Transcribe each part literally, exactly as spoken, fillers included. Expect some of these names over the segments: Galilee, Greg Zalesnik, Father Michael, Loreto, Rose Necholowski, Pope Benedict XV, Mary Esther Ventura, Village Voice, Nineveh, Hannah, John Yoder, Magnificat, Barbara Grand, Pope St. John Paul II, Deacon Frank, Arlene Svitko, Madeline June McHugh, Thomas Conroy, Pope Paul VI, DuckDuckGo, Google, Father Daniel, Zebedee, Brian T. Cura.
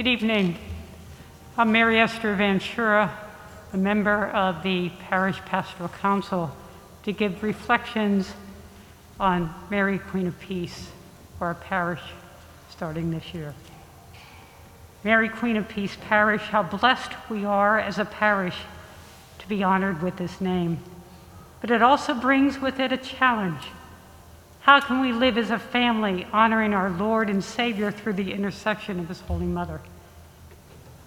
Good evening. I'm Mary Esther Ventura, a member of the Parish Pastoral Council, to give reflections on Mary, Queen of Peace, for our parish starting this year. Mary, Queen of Peace Parish, how blessed we are as a parish to be honored with this name. But it also brings with it a challenge. How can we live as a family honoring our Lord and Savior through the intercession of His Holy Mother?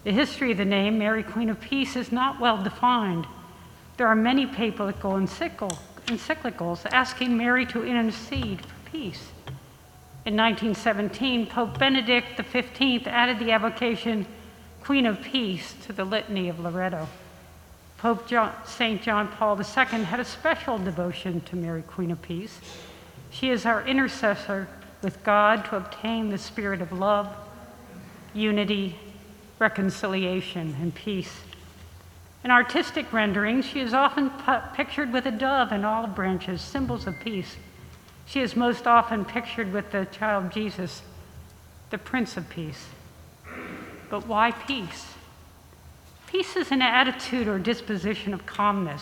The history of the name, Mary, Queen of Peace, is not well defined. There are many papal encyclicals asking Mary to intercede for peace. In nineteen seventeen, Pope Benedict the fifteenth added the avocation Queen of Peace to the Litany of Loretto. Pope Saint John Paul the second had a special devotion to Mary, Queen of Peace. She is our intercessor with God to obtain the spirit of love, unity, reconciliation, and peace. In artistic renderings, she is often pictured with a dove and olive branches, symbols of peace. She is most often pictured with the child Jesus, the Prince of Peace. But why peace? Peace is an attitude or disposition of calmness.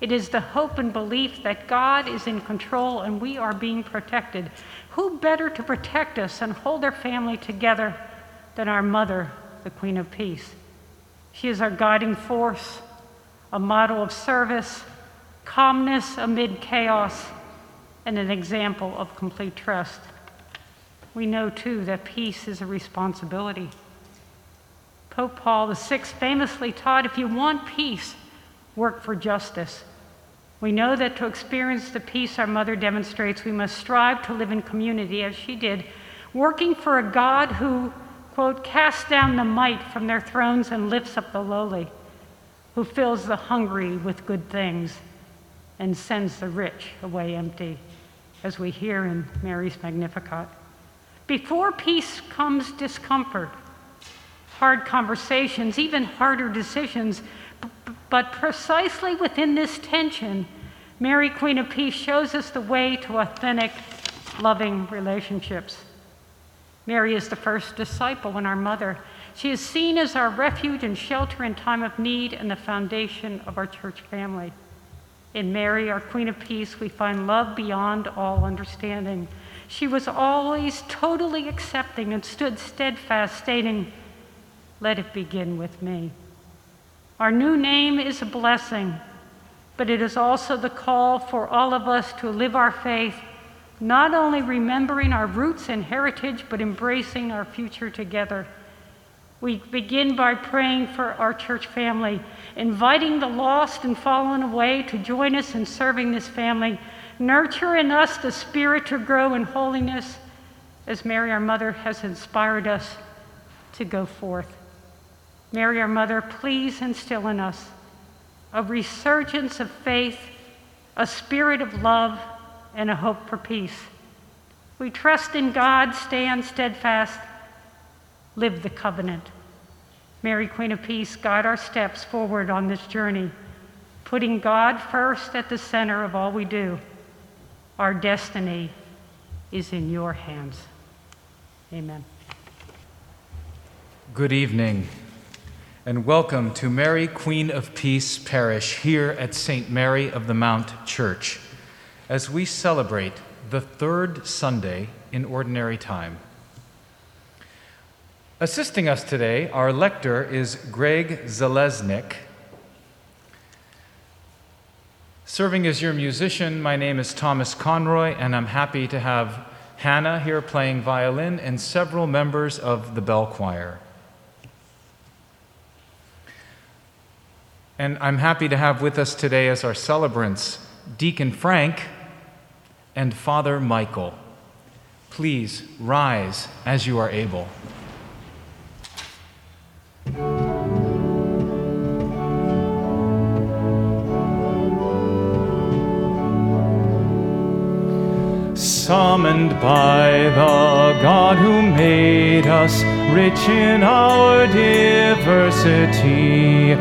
It is the hope and belief that God is in control and we are being protected. Who better to protect us and hold our family together than our mother, the Queen of Peace? She is our guiding force, a model of service, calmness amid chaos, and an example of complete trust. We know, too, that peace is a responsibility. Pope Paul the sixth famously taught, if you want peace, work for justice. We know that to experience the peace our mother demonstrates, we must strive to live in community as she did, working for a God who, quote, casts down the might from their thrones and lifts up the lowly, who fills the hungry with good things and sends the rich away empty, as we hear in Mary's Magnificat. Before peace comes discomfort, hard conversations, even harder decisions, but precisely within this tension, Mary, Queen of Peace, shows us the way to authentic, loving relationships. Mary is the first disciple and our mother. She is seen as our refuge and shelter in time of need and the foundation of our church family. In Mary, our Queen of Peace, we find love beyond all understanding. She was always totally accepting and stood steadfast, stating, "Let it begin with me." Our new name is a blessing, but it is also the call for all of us to live our faith, not only remembering our roots and heritage, but embracing our future together. We begin by praying for our church family, inviting the lost and fallen away to join us in serving this family. Nurture in us the spirit to grow in holiness, as Mary, our mother, has inspired us to go forth. Mary, our mother, please instill in us a resurgence of faith, a spirit of love, and a hope for peace. We trust in God, stand steadfast, live the covenant. Mary, Queen of Peace, guide our steps forward on this journey, putting God first at the center of all we do. Our destiny is in your hands. Amen. Good evening, and welcome to Mary, Queen of Peace Parish here at Saint Mary of the Mount Church, as we celebrate the third Sunday in Ordinary Time. Assisting us today, our lector is Greg Zalesnik. Serving as your musician, my name is Thomas Conroy, and I'm happy to have Hannah here playing violin and several members of the bell choir. And I'm happy to have with us today as our celebrants, Deacon Frank and Father Michael. Please rise as you are able. Summoned by the God who made us rich in our diversity,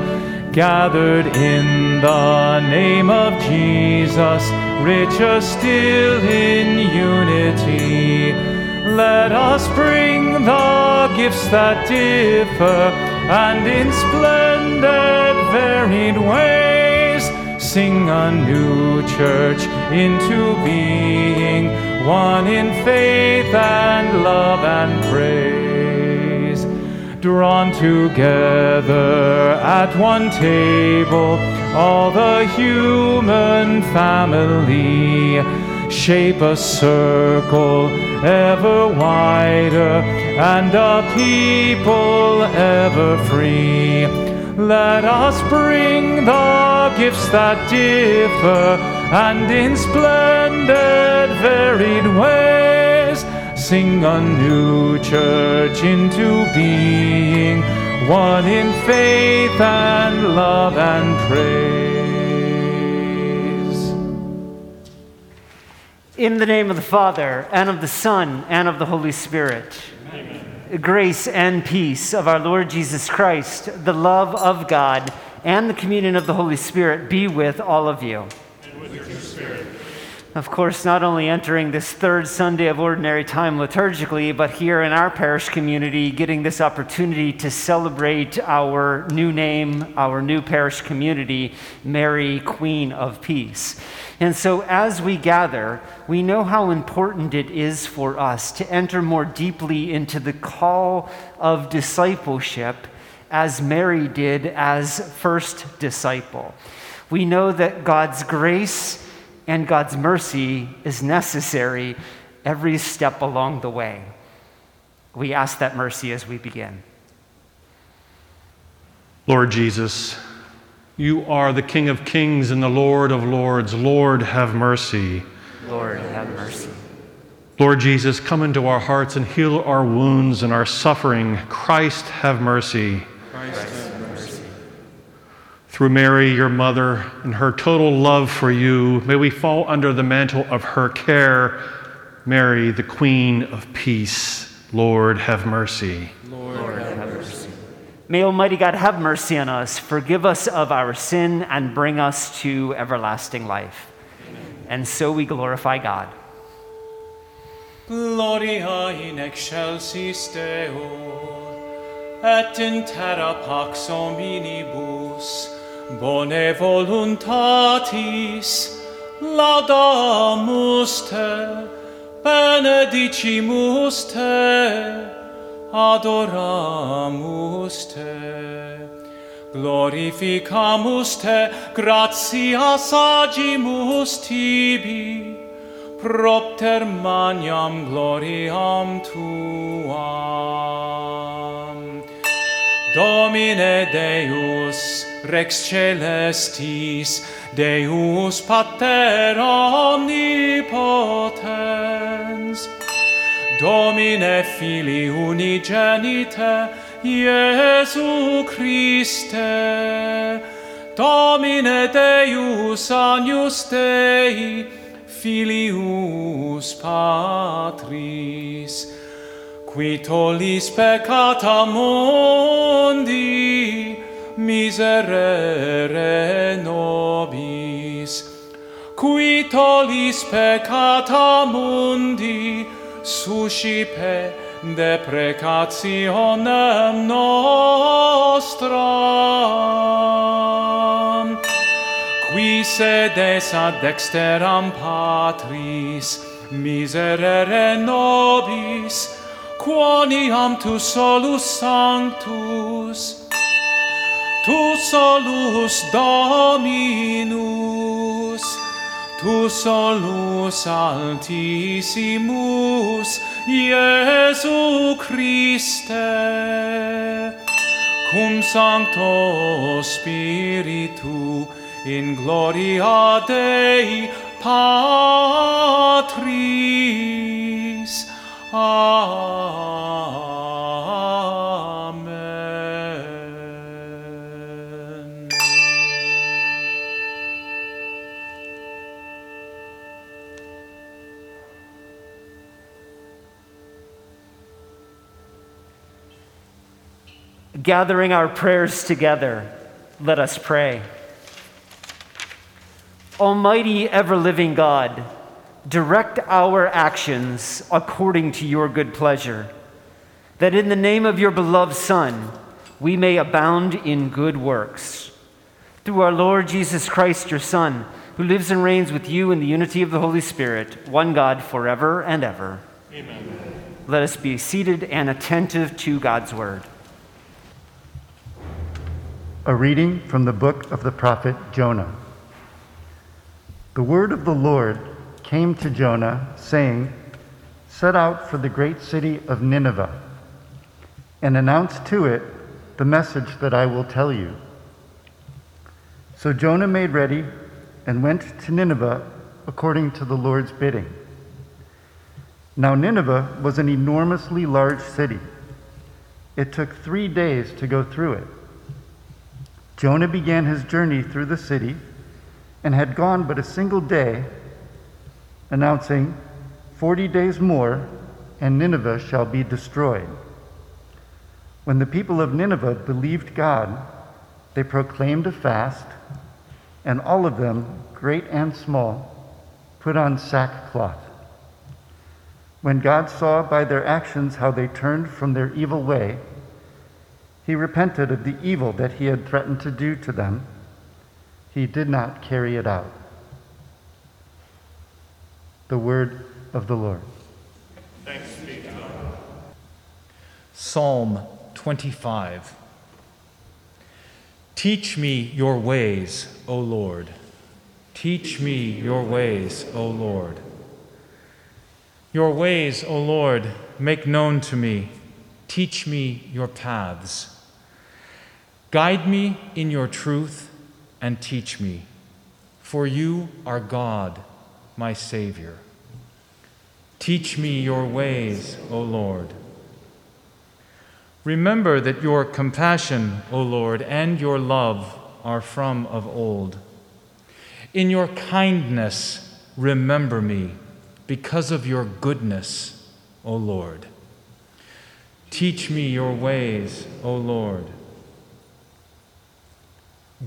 gathered in the name of Jesus, richer still in unity, Let us bring the gifts that differ, and in splendid varied ways sing a new church into being, one in faith and love and praise. Drawn together at one table, all the human family, shape a circle ever wider and a people ever free. Let us bring the gifts that differ, and in splendid varied ways sing a new church into being, one in faith and love and praise. In the name of the Father, and of the Son, and of the Holy Spirit. Amen. Grace and peace of our Lord Jesus Christ, the love of God, and the communion of the Holy Spirit be with all of you. And with your spirit. Of course, not only entering this third Sunday of Ordinary Time liturgically, but here in our parish community, getting this opportunity to celebrate our new name, our new parish community, Mary, Queen of Peace. And so as we gather, we know how important it is for us to enter more deeply into the call of discipleship as Mary did as first disciple. We know that God's grace and God's mercy is necessary every step along the way. We ask that mercy as we begin. Lord Jesus, you are the King of kings and the Lord of lords. Lord, have mercy. Lord, have mercy. Lord Jesus, come into our hearts and heal our wounds and our suffering. Christ, have mercy. Christ, have mercy. Through Mary, your mother, and her total love for you, may we fall under the mantle of her care. Mary, the Queen of Peace, Lord, have mercy. Lord, Lord have mercy. May Almighty God have mercy on us, forgive us of our sin, and bring us to everlasting life. Amen. And so we glorify God. Gloria in excelsis Deo, et in terra pax hominibus, bone voluntatis, laudamus te, benedicimus te, adoramus te, glorificamus te, gratias agimus tibi, propter magnam gloriam tuam. Domine Deus, Rex Celestis, Deus Pater Omnipotens, Domine Filii Unigenite, Iesu Christe, Domine Deus Agnus Dei, Filius Patris, qui tollis peccata mundi, miserere nobis, qui tollis peccata mundi, suscipe deprecationem nostram, qui sedes ad dexteram Patris, miserere nobis, quoniam tu solus sanctus, tu solus Dominus, tu solus altissimus, Iesu Christe, cum Sancto Spiritu, in gloria Dei Patris. Amen. Gathering our prayers together, let us pray. Almighty, ever-living God, direct our actions according to your good pleasure, that in the name of your beloved Son, we may abound in good works. Through our Lord Jesus Christ, your Son, who lives and reigns with you in the unity of the Holy Spirit, one God forever and ever. Amen. Let us be seated and attentive to God's word. A reading from the book of the prophet Jonah. The word of the Lord came to Jonah, saying, "Set out for the great city of Nineveh, and announce to it the message that I will tell you." So Jonah made ready and went to Nineveh according to the Lord's bidding. Now Nineveh was an enormously large city. It took three days to go through it. Jonah began his journey through the city and had gone but a single day, announcing, "Forty days more, and Nineveh shall be destroyed." When the people of Nineveh believed God, they proclaimed a fast, and all of them, great and small, put on sackcloth. When God saw by their actions how they turned from their evil way, he repented of the evil that he had threatened to do to them. He did not carry it out. The word of the Lord. Thanks be to God. Psalm twenty-five. Teach me your ways, O Lord. Teach me your ways, O Lord. Your ways, O Lord, make known to me. Teach me your paths. Guide me in your truth and teach me, for you are God, my Savior. Teach me your ways, O Lord. Remember that your compassion, O Lord, and your love are from of old. In your kindness, remember me, because of your goodness, O Lord. Teach me your ways, O Lord.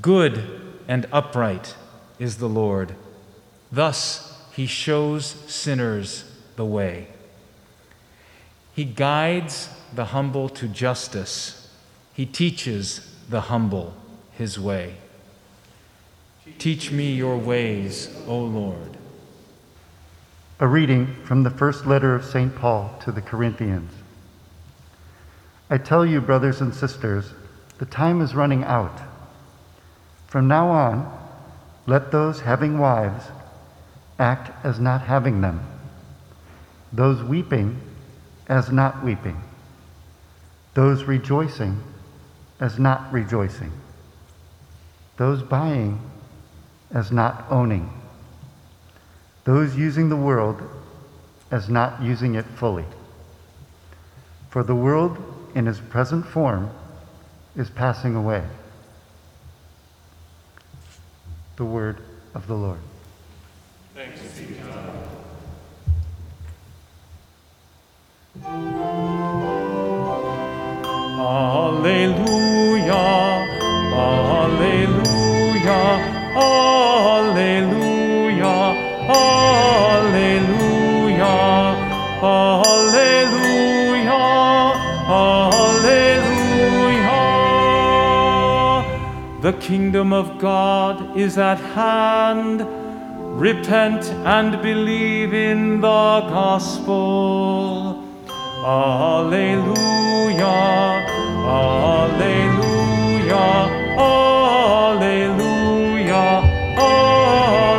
Good and upright is the Lord. Thus he shows sinners the way. He guides the humble to justice. He teaches the humble his way. Teach me your ways, O Lord. A reading from the first letter of Saint Paul to the Corinthians. I tell you, brothers and sisters, the time is running out. From now on, let those having wives act as not having them, those weeping as not weeping, those rejoicing as not rejoicing, those buying as not owning, those using the world as not using it fully. For the world in its present form is passing away. The word of the Lord. Thanks be to God. Alleluia, alleluia, alleluia, alleluia, alleluia, alleluia. The kingdom of God is at hand. Repent and believe in the gospel. Alleluia. Alleluia, alleluia, alleluia,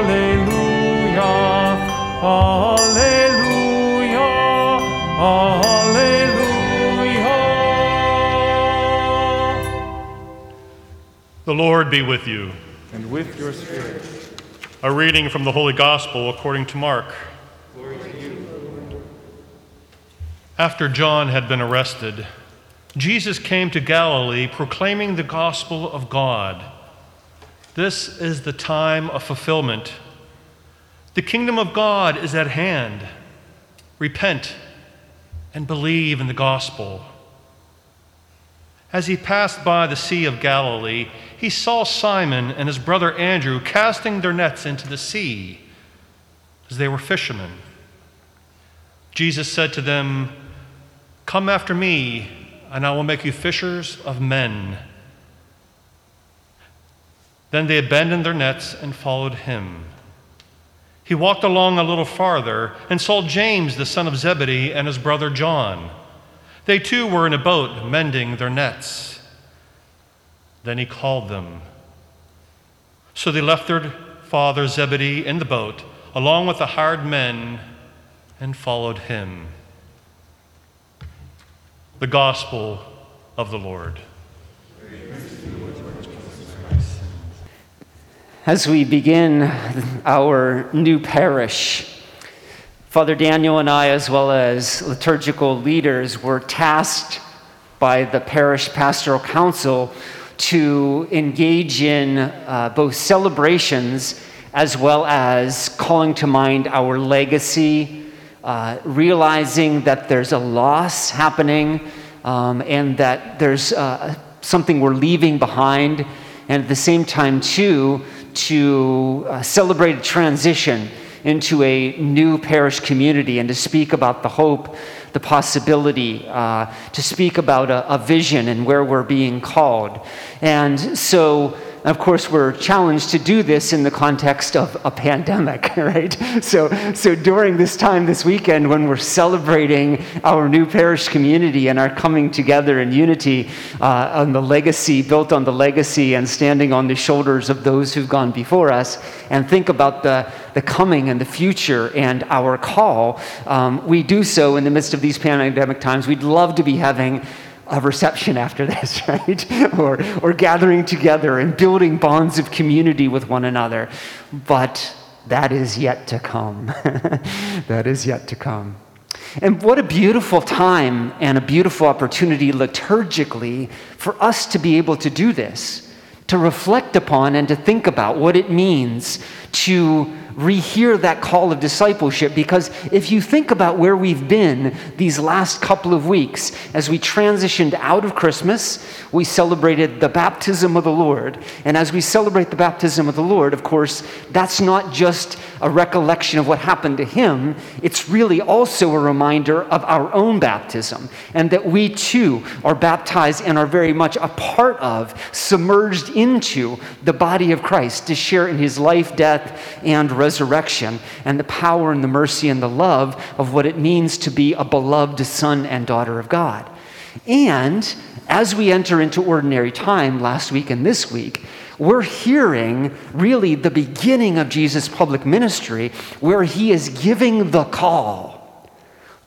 alleluia, alleluia. The Lord be with you. And with your spirit. A reading from the Holy Gospel according to Mark. Glory to you, Lord. After John had been arrested, Jesus came to Galilee proclaiming the gospel of God. This is the time of fulfillment. The kingdom of God is at hand. Repent and believe in the gospel. As he passed by the Sea of Galilee, he saw Simon and his brother Andrew casting their nets into the sea, as they were fishermen. Jesus said to them, "Come after me, and I will make you fishers of men." Then they abandoned their nets and followed him. He walked along a little farther and saw James, the son of Zebedee, and his brother John. They too were in a boat, mending their nets. Then he called them. So they left their father Zebedee in the boat, along with the hired men, and followed him. The Gospel of the Lord. As we begin our new parish, Father Daniel and I, as well as liturgical leaders, were tasked by the Parish Pastoral Council to engage in uh, both celebrations as well as calling to mind our legacy, uh, realizing that there's a loss happening um, and that there's uh, something we're leaving behind, and at the same time, too, to uh, celebrate a transition into a new parish community and to speak about the hope, the possibility, uh, to speak about a, a vision and where we're being called. And so, of course, we're challenged to do this in the context of a pandemic, right? So, so during this time this weekend when we're celebrating our new parish community and our coming together in unity uh, on the legacy, built on the legacy and standing on the shoulders of those who've gone before us, and think about the the coming and the future and our call, um, we do so in the midst of these pandemic times. We'd love to be having a reception after this, right? or or gathering together and building bonds of community with one another. But that is yet to come. That is yet to come. And what a beautiful time and a beautiful opportunity liturgically for us to be able to do this, to reflect upon and to think about what it means to rehear that call of discipleship, because if you think about where we've been these last couple of weeks, as we transitioned out of Christmas, we celebrated the baptism of the Lord. And as we celebrate the baptism of the Lord, of course, that's not just a recollection of what happened to him, it's really also a reminder of our own baptism, and that we too are baptized and are very much a part of, submerged into the body of Christ to share in his life, death, and resurrection. Resurrection and the power and the mercy and the love of what it means to be a beloved son and daughter of God. And as we enter into ordinary time last week and this week, we're hearing really the beginning of Jesus' public ministry, where he is giving the call,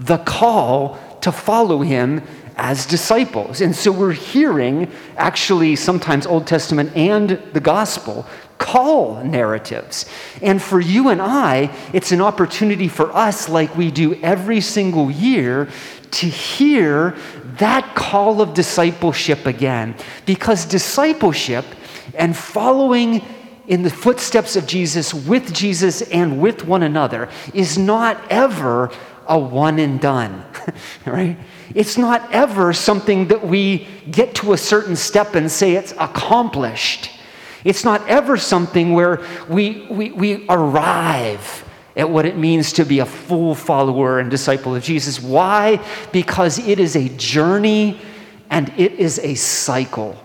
the call to follow him as disciples. And so we're hearing actually sometimes Old Testament and the gospel call narratives. And for you and I, it's an opportunity for us, like we do every single year, to hear that call of discipleship again. Because discipleship and following in the footsteps of Jesus, with Jesus and with one another, is not ever a one and done, right? It's not ever something that we get to a certain step and say it's accomplished. It's not ever something where we, we, we arrive at what it means to be a full follower and disciple of Jesus. Why? Because it is a journey and it is a cycle.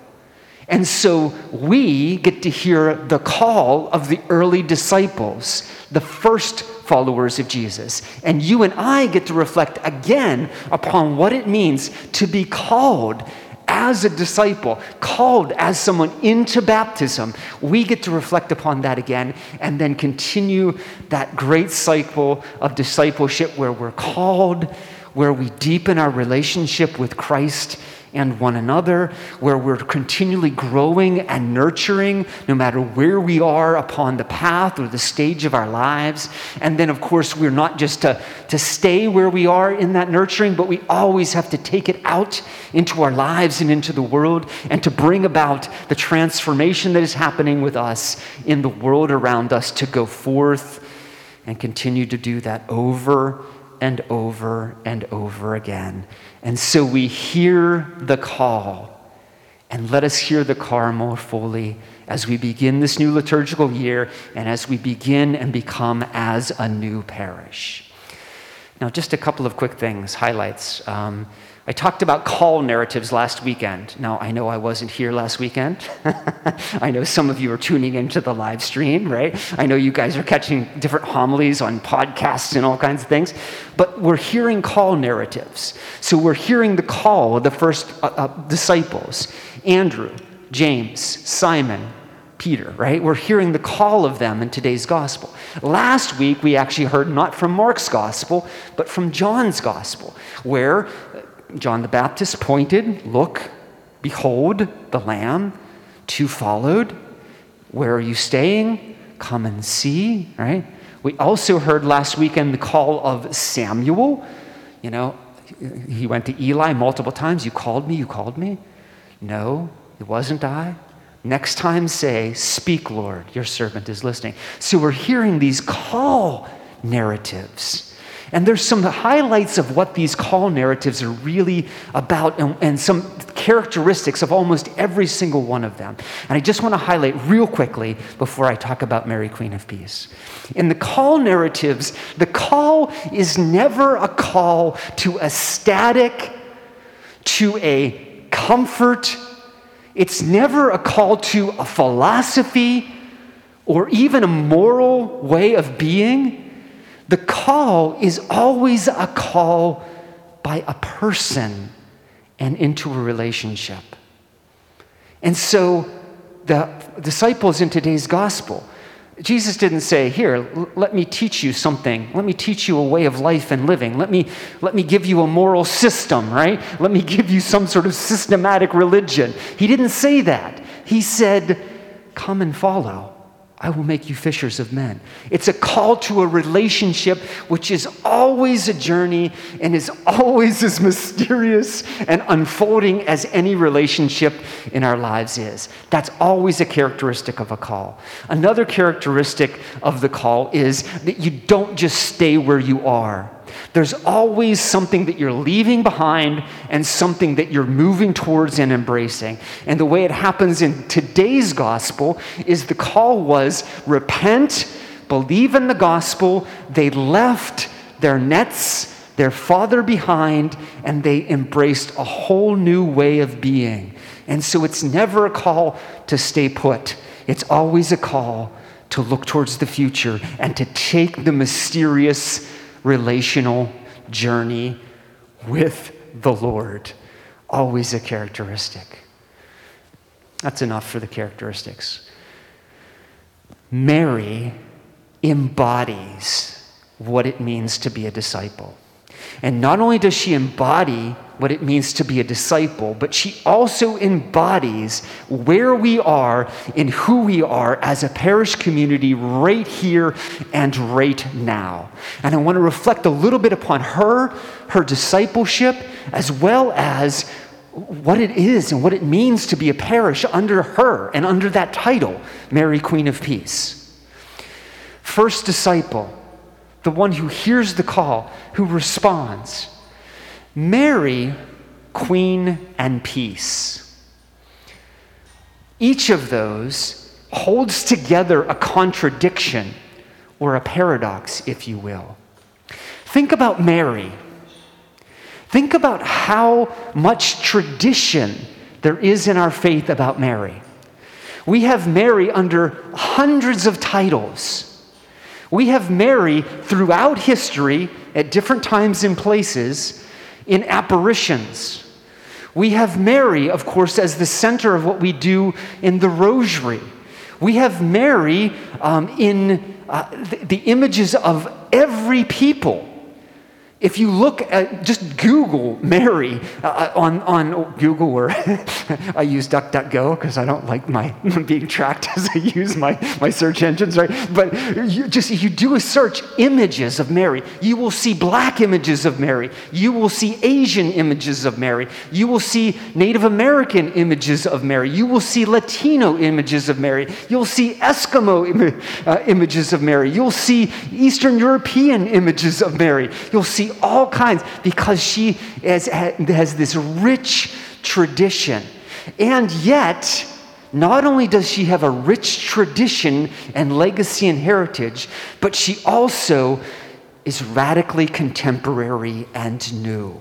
And so we get to hear the call of the early disciples, the first followers of Jesus. And you and I get to reflect again upon what it means to be called as a disciple, called as someone into baptism. We get to reflect upon that again and then continue that great cycle of discipleship where we're called, where we deepen our relationship with Christ and one another, where we're continually growing and nurturing no matter where we are upon the path or the stage of our lives. And then, of course, we're not just to, to stay where we are in that nurturing, but we always have to take it out into our lives and into the world, and to bring about the transformation that is happening with us in the world around us, to go forth and continue to do that over and over and over again. And so we hear the call And let us hear the car more fully as we begin this new liturgical year and as we begin and become as a new parish. Now, just a couple of quick things, highlights. Um, I talked about call narratives last weekend. Now, I know I wasn't here last weekend. I know some of you are tuning into the live stream, right? I know you guys are catching different homilies on podcasts and all kinds of things, but we're hearing call narratives. So we're hearing the call of the first uh, uh, disciples, Andrew, James, Simon, Peter, right? We're hearing the call of them in today's gospel. Last week, we actually heard not from Mark's gospel, but from John's gospel, where John the Baptist pointed, look, behold, the Lamb. Two followed. Where are you staying? Come and see, right? We also heard last weekend the call of Samuel. You know, he went to Eli multiple times. You called me, you called me. No, it wasn't I. Next time say, speak, Lord, your servant is listening. So we're hearing these call narratives. And there's some highlights of what these call narratives are really about and, and some characteristics of almost every single one of them. And I just want to highlight real quickly before I talk about Mary, Queen of Peace. In the call narratives, the call is never a call to a static, to a comfort. It's never a call to a philosophy or even a moral way of being. The call is always a call by a person and into a relationship. And so the disciples in today's gospel, Jesus didn't say, here, let me teach you something. Let me teach you a way of life and living. Let me, let me give you a moral system, right? Let me give you some sort of systematic religion. He didn't say that. He said, come and follow. I will make you fishers of men. It's a call to a relationship which is always a journey and is always as mysterious and unfolding as any relationship in our lives is. That's always a characteristic of a call. Another characteristic of the call is that you don't just stay where you are. There's always something that you're leaving behind and something that you're moving towards and embracing. And the way it happens in today's gospel is the call was repent, believe in the gospel. They left their nets, their father behind, and they embraced a whole new way of being. And so it's never a call to stay put. It's always a call to look towards the future and to take the mysterious relational journey with the Lord. Always a characteristic. That's enough for the characteristics. Mary embodies what it means to be a disciple. And not only does she embody what it means to be a disciple, but she also embodies where we are and who we are as a parish community right here and right now. And I want to reflect a little bit upon her, her discipleship, as well as what it is and what it means to be a parish under her and under that title, Mary, Queen of Peace. First disciple, the one who hears the call, who responds. Mary, Queen and Peace. Each of those holds together a contradiction or a paradox, if you will. Think about Mary. Think about how much tradition there is in our faith about Mary. We have Mary under hundreds of titles. We have Mary throughout history, at different times and places, in apparitions. We have Mary, of course, as the center of what we do in the rosary. We have Mary um, in uh, the, the images of every people. If you look at, just Google Mary uh, on, on Google, or I use DuckDuckGo because I don't like my being tracked as I use my, my search engines, right? But you just, you do a search, images of Mary, you will see black images of Mary. You will see Asian images of Mary. You will see Native American images of Mary. You will see Latino images of Mary. You'll see Eskimo Im- uh, images of Mary. You'll see Eastern European images of Mary. You'll see all kinds, because she has, has this rich tradition. And yet, not only does she have a rich tradition and legacy and heritage, but she also is radically contemporary and new.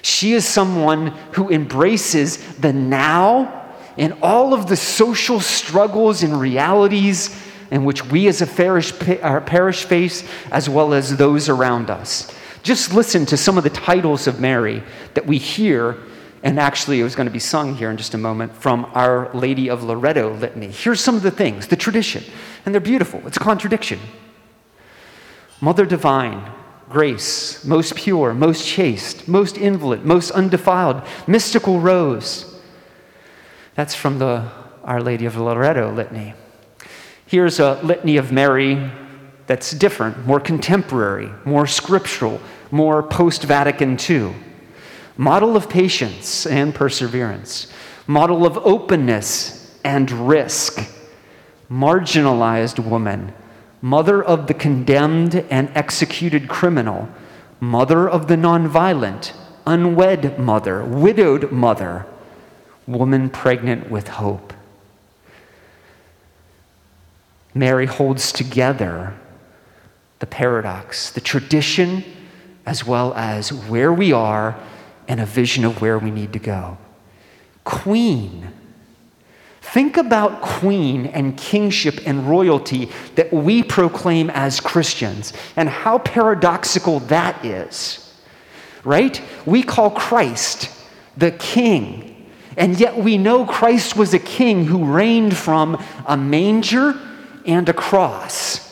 She is someone who embraces the now and all of the social struggles and realities in which we as a parish, our parish face, as well as those around us. Just listen to some of the titles of Mary that we hear, and actually it was going to be sung here in just a moment, from Our Lady of Loreto litany. Here's some of the things, the tradition, and they're beautiful. It's a contradiction. Mother divine, grace, most pure, most chaste, most inviolate, most undefiled, mystical rose. That's from the Our Lady of Loreto litany. Here's a litany of Mary that's different, more contemporary, more scriptural, more post-Vatican two. Model of patience and perseverance. Model of openness and risk. Marginalized woman. Mother of the condemned and executed criminal. Mother of the nonviolent. Unwed mother. Widowed mother. Woman pregnant with hope. Mary holds together the paradox, the tradition, as well as where we are and a vision of where we need to go. Queen. Think about queen and kingship and royalty that we proclaim as Christians and how paradoxical that is, right? We call Christ the king, and yet we know Christ was a king who reigned from a manger and a cross.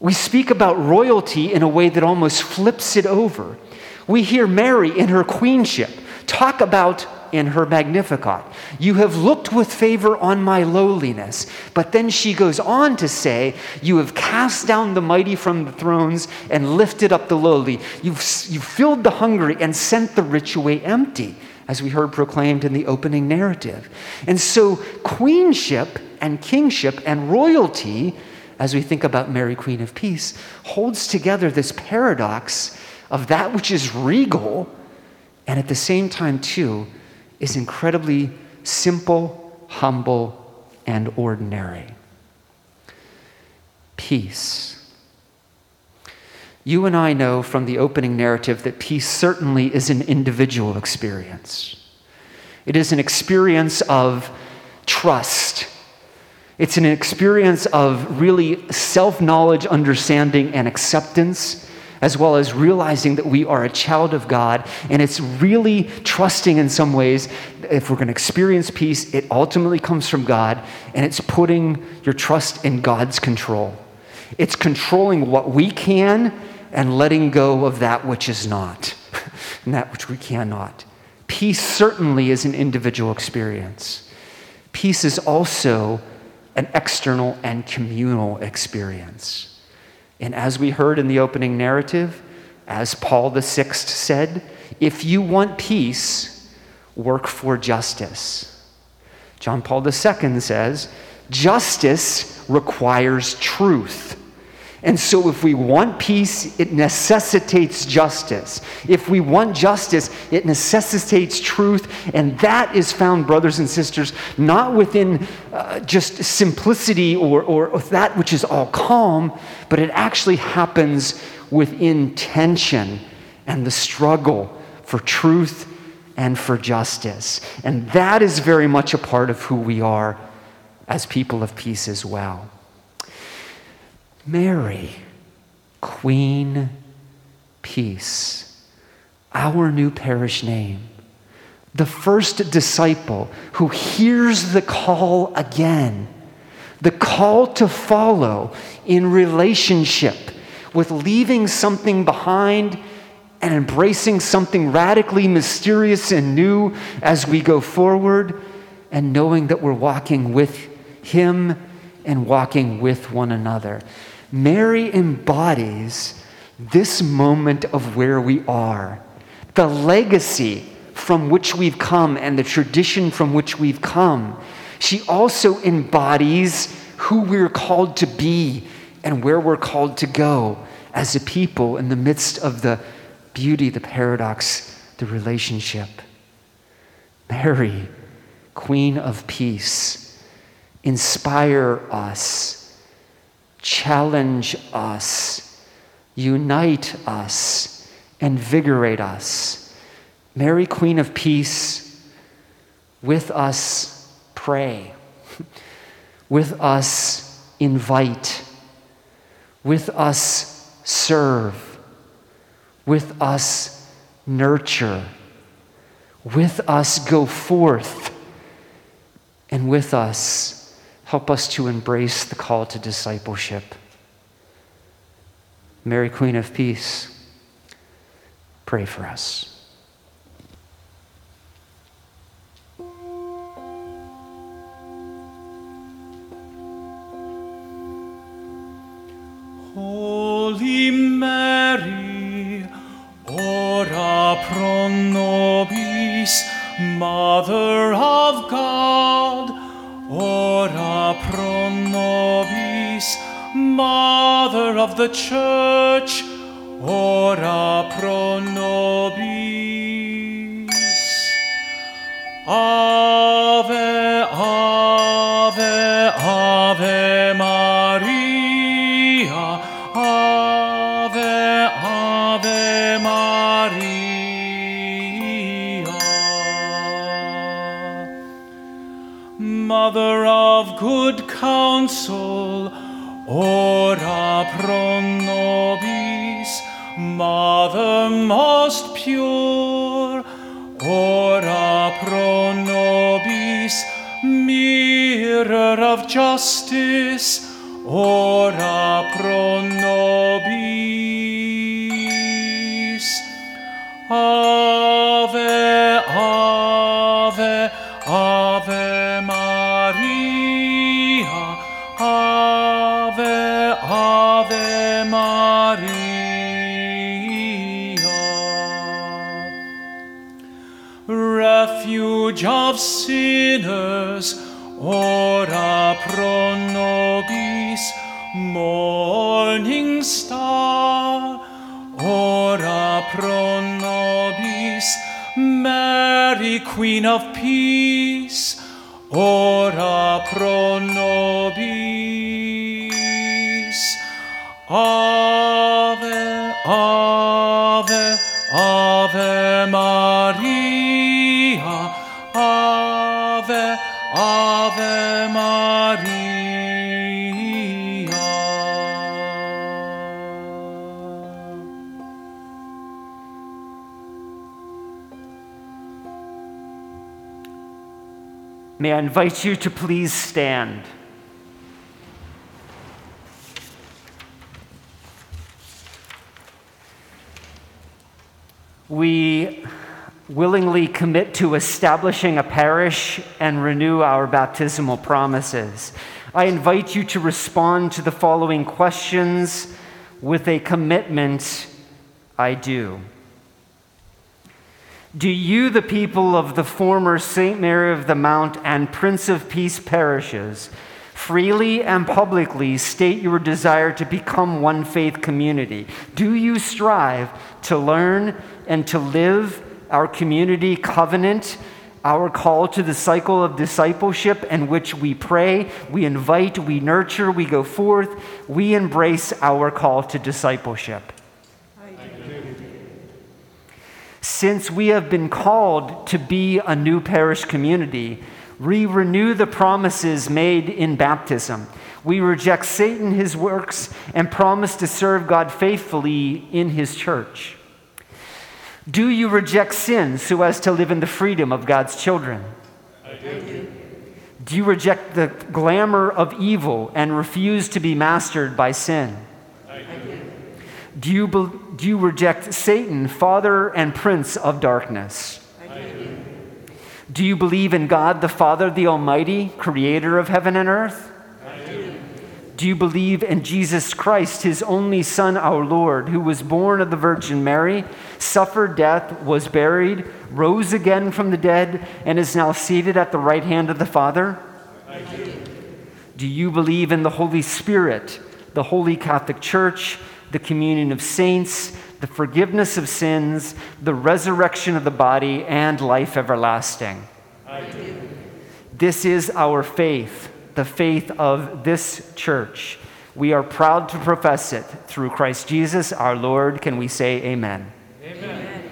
We speak about royalty in a way that almost flips it over. We hear Mary in her queenship talk about in her Magnificat, you have looked with favor on my lowliness. But then she goes on to say, you have cast down the mighty from the thrones and lifted up the lowly. You've, you've filled the hungry and sent the rich away empty, as we heard proclaimed in the opening narrative. And so queenship and kingship and royalty, as we think about Mary, Queen of Peace, holds together this paradox of that which is regal and at the same time, too, is incredibly simple, humble, and ordinary. Peace. You and I know from the opening narrative that peace certainly is an individual experience. It is an experience of trust. It's an experience of really self-knowledge, understanding, and acceptance, as well as realizing that we are a child of God. And it's really trusting in some ways, if we're going to experience peace, it ultimately comes from God, and it's putting your trust in God's control. It's controlling what we can and letting go of that which is not, and that which we cannot. Peace certainly is an individual experience. Peace is also an external and communal experience. And as we heard in the opening narrative, as Paul the Sixth said, if you want peace, work for justice. John Paul the Second says, justice requires truth. And so if we want peace, it necessitates justice. If we want justice, it necessitates truth. And that is found, brothers and sisters, not within uh, just simplicity or, or, or that which is all calm, but it actually happens within tension and the struggle for truth and for justice. And that is very much a part of who we are as people of peace as well. Mary, Queen Peace, our new parish name, the first disciple who hears the call again, the call to follow in relationship with leaving something behind and embracing something radically mysterious and new as we go forward, and knowing that we're walking with him and walking with one another. Mary embodies this moment of where we are, the legacy from which we've come and the tradition from which we've come. She also embodies who we're called to be and where we're called to go as a people in the midst of the beauty, the paradox, the relationship. Mary, Queen of Peace, inspire us, challenge us, unite us, invigorate us. Mary, Queen of Peace, with us pray, with us invite, with us serve, with us nurture, with us go forth, and with us help us to embrace the call to discipleship. Mary, Queen of Peace, pray for us. Holy Mary, ora pro nobis, Mother of God, ora pro nobis, Mother of the Church, ora pro nobis. Ave, Ave, Ave Maria, Ave, Ave Maria. Mother of good counsel, ora pro nobis, Mother most pure, ora pro nobis, mirror of justice, ora pro nobis. Ave, Ave, Ave Maria, Ave, Ave Maria. Refuge of sinners, ora pro nobis, morning star, ora pro nobis, Mary, Queen of Peace, ora pro nobis. Ave, Ave, Ave Maria, Ave, Ave Maria. May I invite you to please stand. We willingly commit to establishing a parish and renew our baptismal promises. I invite you to respond to the following questions with a commitment, I do. Do you, the people of the former Saint Mary of the Mount and Prince of Peace parishes, freely and publicly state your desire to become one faith community? Do you strive to learn and to live our community covenant, our call to the cycle of discipleship in which we pray, we invite, we nurture, we go forth, we embrace our call to discipleship? I do. Since we have been called to be a new parish community, we renew the promises made in baptism. We reject Satan, his works, and promise to serve God faithfully in his church. Do you reject sin so as to live in the freedom of God's children? I do. Do you reject the glamour of evil and refuse to be mastered by sin? I do. Do you, do you reject Satan, father and prince of darkness? I do. Do you believe in God the Father, the Almighty, creator of heaven and earth? Do you believe in Jesus Christ, his only Son, our Lord, who was born of the Virgin Mary, suffered death, was buried, rose again from the dead, and is now seated at the right hand of the Father? I do. Do you believe in the Holy Spirit, the Holy Catholic Church, the communion of saints, the forgiveness of sins, the resurrection of the body, and life everlasting? This is our faith, the faith of this church. We are proud to profess it through Christ Jesus our Lord. Can we say amen? Amen.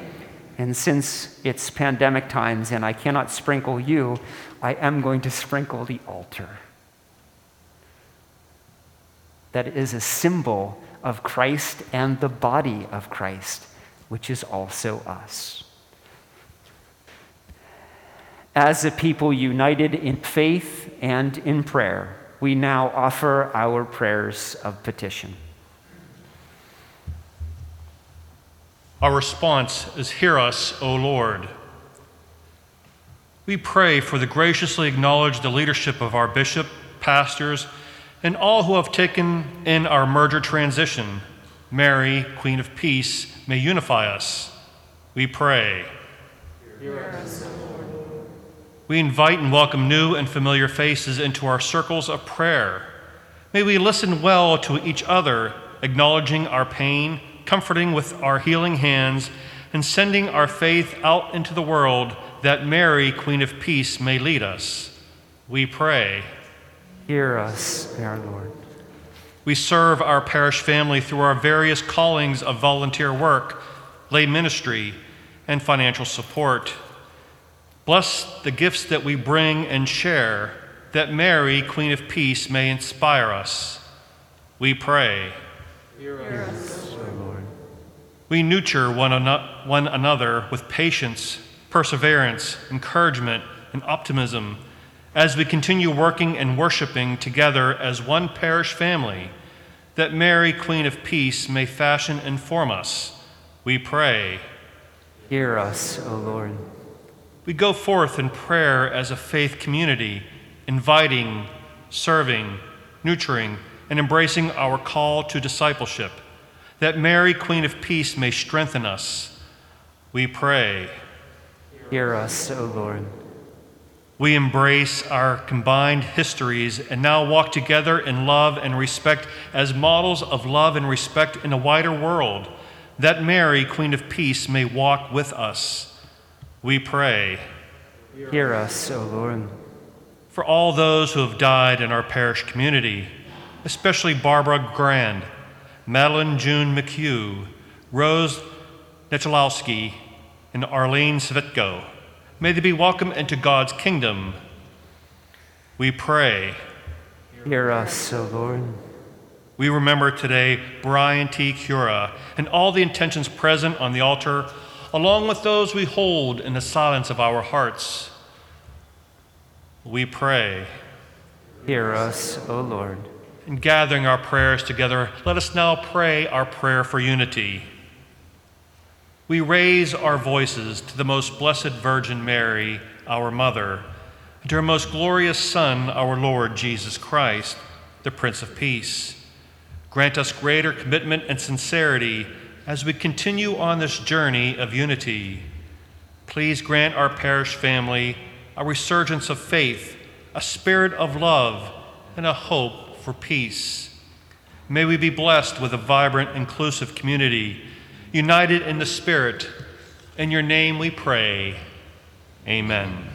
And since it's pandemic times and I cannot sprinkle you, I am going to sprinkle the altar. That is a symbol of Christ and the body of Christ, which is also us. As a people united in faith and in prayer, we now offer our prayers of petition. Our response is, hear us, O Lord. We pray for the graciously acknowledge the leadership of our bishop, pastors, and all who have taken in our merger transition. Mary, Queen of Peace, may unify us. We pray. Hear us, O Lord. We invite and welcome new and familiar faces into our circles of prayer. May we listen well to each other, acknowledging our pain, comforting with our healing hands, and sending our faith out into the world that Mary, Queen of Peace, may lead us. We pray. Hear us, our Lord. We serve our parish family through our various callings of volunteer work, lay ministry, and financial support. Bless the gifts that we bring and share, that Mary, Queen of Peace, may inspire us. We pray. Hear us, O Lord. We nurture one an- one another with patience, perseverance, encouragement, and optimism as we continue working and worshiping together as one parish family, that Mary, Queen of Peace, may fashion and form us. We pray. Hear us, O Lord. We go forth in prayer as a faith community, inviting, serving, nurturing, and embracing our call to discipleship, that Mary, Queen of Peace, may strengthen us. We pray. Hear us, O Lord. We embrace our combined histories and now walk together in love and respect as models of love and respect in a wider world, that Mary, Queen of Peace, may walk with us. We pray. Hear us, O Lord. For all those who have died in our parish community, especially Barbara Grand, Madeline June McHugh, Rose Necholowski, and Arlene Svitko, may they be welcomed into God's kingdom. We pray. Hear us, O Lord. We remember today Brian T. Cura and all the intentions present on the altar, along with those we hold in the silence of our hearts. We pray. Hear us, O Lord. In gathering our prayers together, let us now pray our prayer for unity. We raise our voices to the most blessed Virgin Mary, our Mother, and to her most glorious Son, our Lord Jesus Christ, the Prince of Peace. Grant us greater commitment and sincerity as we continue on this journey of unity. Please grant our parish family a resurgence of faith, a spirit of love, and a hope for peace. May we be blessed with a vibrant, inclusive community, united in the Spirit. In your name we pray. Amen.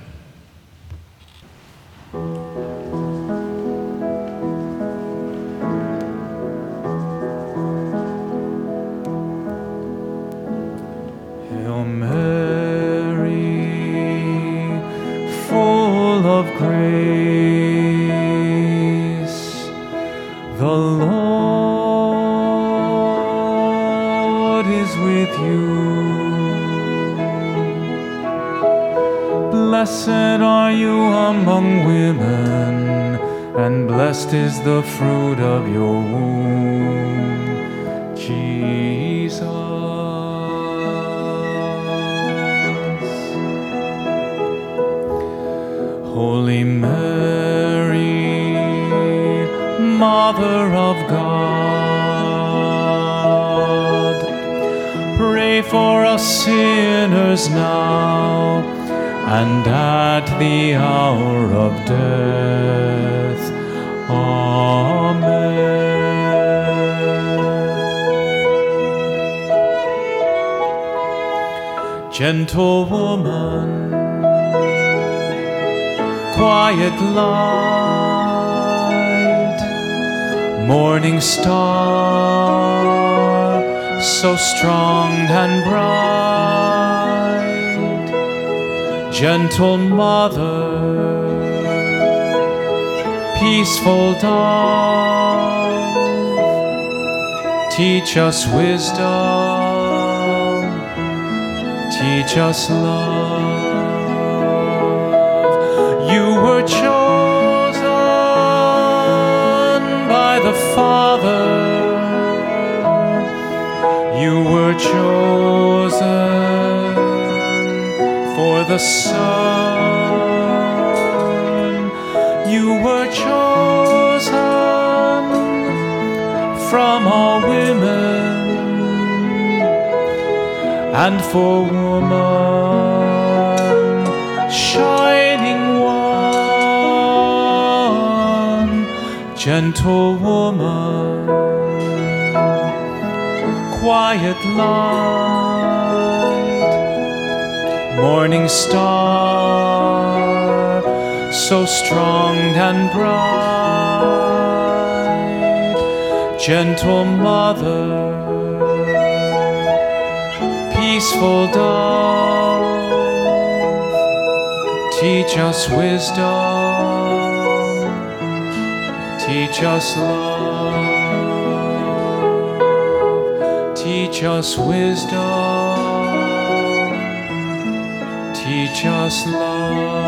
Mary, full of grace, the Lord is with you. Blessed are you among women, and blessed is the fruit of your womb, Jesus. Holy Mary, Mother of God, pray for us sinners now and at the hour of death. Amen. Gentle woman, quiet light, morning star, so strong and bright, gentle mother, peaceful dove, teach us wisdom, teach us love. You were chosen by the Father. You were chosen for the Son. You were chosen from all women and for woman shining. Gentle woman, quiet light, morning star, so strong and bright, gentle mother, peaceful dove, teach us wisdom. Teach us love, teach us wisdom, teach us love.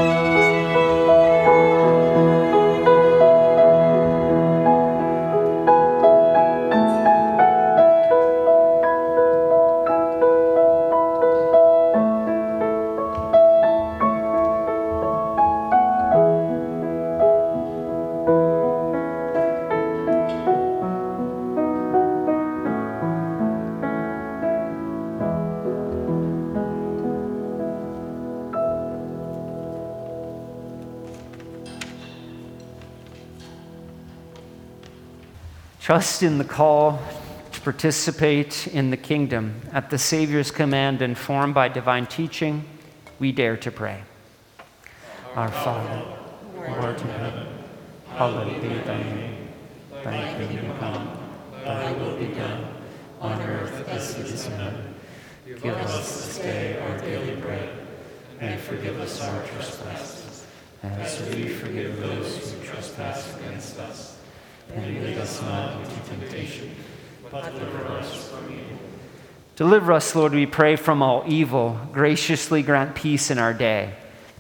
Trust in the call to participate in the kingdom. At the Savior's command, informed by divine teaching, we dare to pray. Our Father, who art in heaven, hallowed be thy name. Thy kingdom come, thy will be done, on earth as it is in heaven. Give us this day our daily bread, and forgive us our trespasses, as we forgive those who trespass against us. And lead us not into temptation, but deliver us from evil. Deliver us, Lord, we pray, from all evil. Graciously grant peace in our day,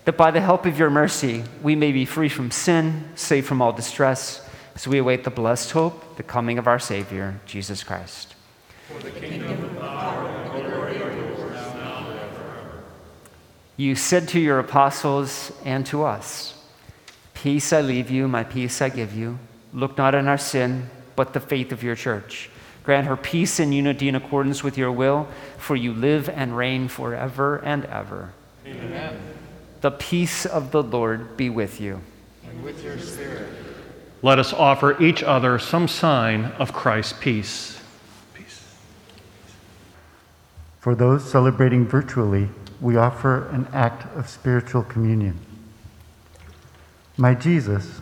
that by the help of your mercy we may be free from sin, safe from all distress, as we await the blessed hope, the coming of our Savior, Jesus Christ. For the kingdom, the power, and the glory are yours, now and forever. You said to your apostles and to us, "Peace I leave you, my peace I give you. Look not on our sin, but the faith of your church. Grant her peace and unity in accordance with your will, for you live and reign forever and ever." Amen. The peace of the Lord be with you. And with your spirit. Let us offer each other some sign of Christ's peace. Peace. For those celebrating virtually, we offer an act of spiritual communion. My Jesus,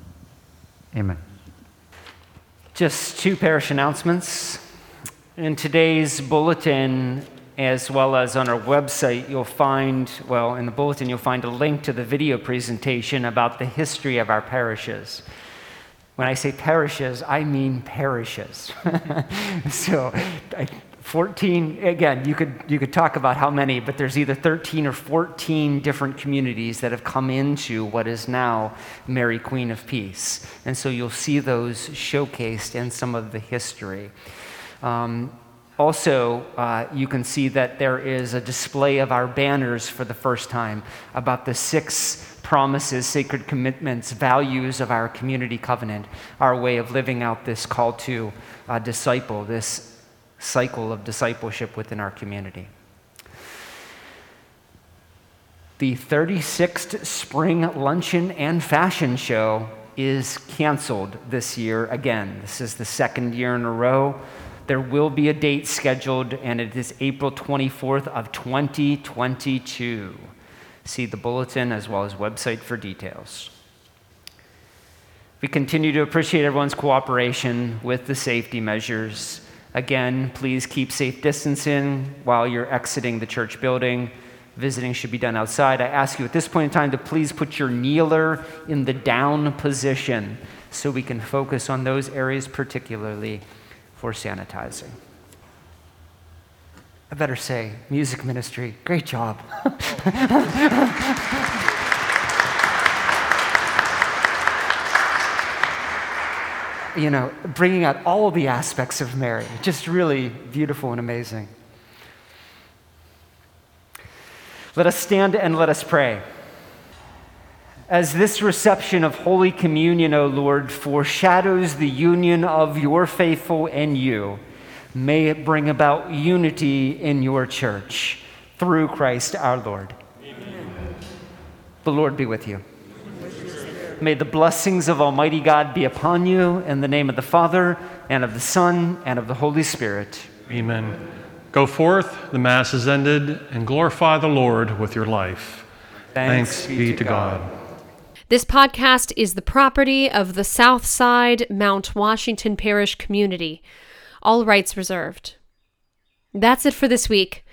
Amen. Just two parish announcements. In today's bulletin, as well as on our website, you'll find, well, in the bulletin, you'll find a link to the video presentation about the history of our parishes. When I say parishes, I mean parishes. So, fourteen, again, you could, you could talk about how many, but there's either thirteen or fourteen different communities that have come into what is now Mary, Queen of Peace. And so you'll see those showcased in some of the history. Um, also, uh, you can see that there is a display of our banners for the first time, about the six promises, sacred commitments, values of our community covenant, our way of living out this call to uh, disciple, this cycle of discipleship within our community. The thirty-sixth Spring Luncheon and Fashion Show is canceled this year again. This is the second year in a row. There will be a date scheduled, and it is April twenty-fourth of twenty twenty-two. See the bulletin as well as website for details. We continue to appreciate everyone's cooperation with the safety measures. Again, please keep safe distancing while you're exiting the church building. Visiting should be done outside. I ask you at this point in time to please put your kneeler in the down position so we can focus on those areas particularly for sanitizing. I better say, music ministry, great job. You know, bringing out all the aspects of Mary, just really beautiful and amazing. Let us stand and let us pray. As this reception of Holy Communion, O Lord, foreshadows the union of your faithful and you, may it bring about unity in your church through Christ our Lord. Amen. The Lord be with you. May the blessings of Almighty God be upon you in the name of the Father, and of the Son, and of the Holy Spirit. Amen. Go forth, the Mass is ended, and glorify the Lord with your life. Thanks, Thanks be to God. God. This podcast is the property of the Southside Mount Washington Parish community. All rights reserved. That's it for this week.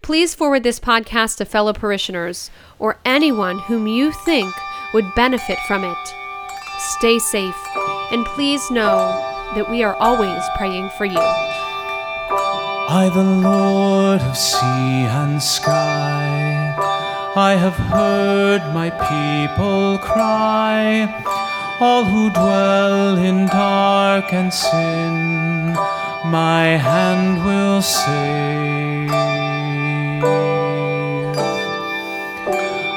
Please forward this podcast to fellow parishioners or anyone whom you think would benefit from it. Stay safe, and please know that we are always praying for you. I, the Lord of sea and sky, I have heard my people cry, all who dwell in dark and sin, my hand will save.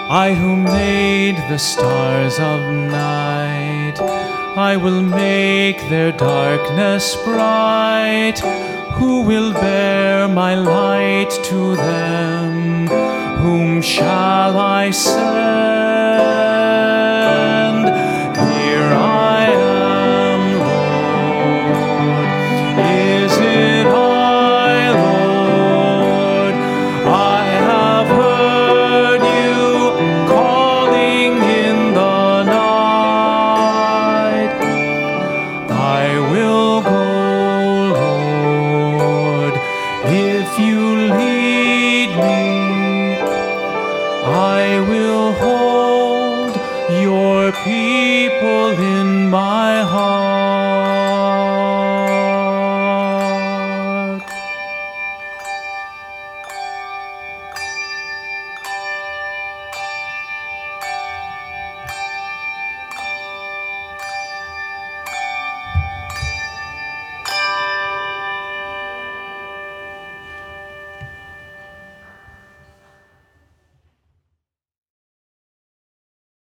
I who made the stars of night, I will make their darkness bright. Who will bear my light to them? Whom shall I send? Here I am, Lord. Is it I, Lord? I have heard you calling in the night. I will go. If you lead me, I will hold your people in my heart.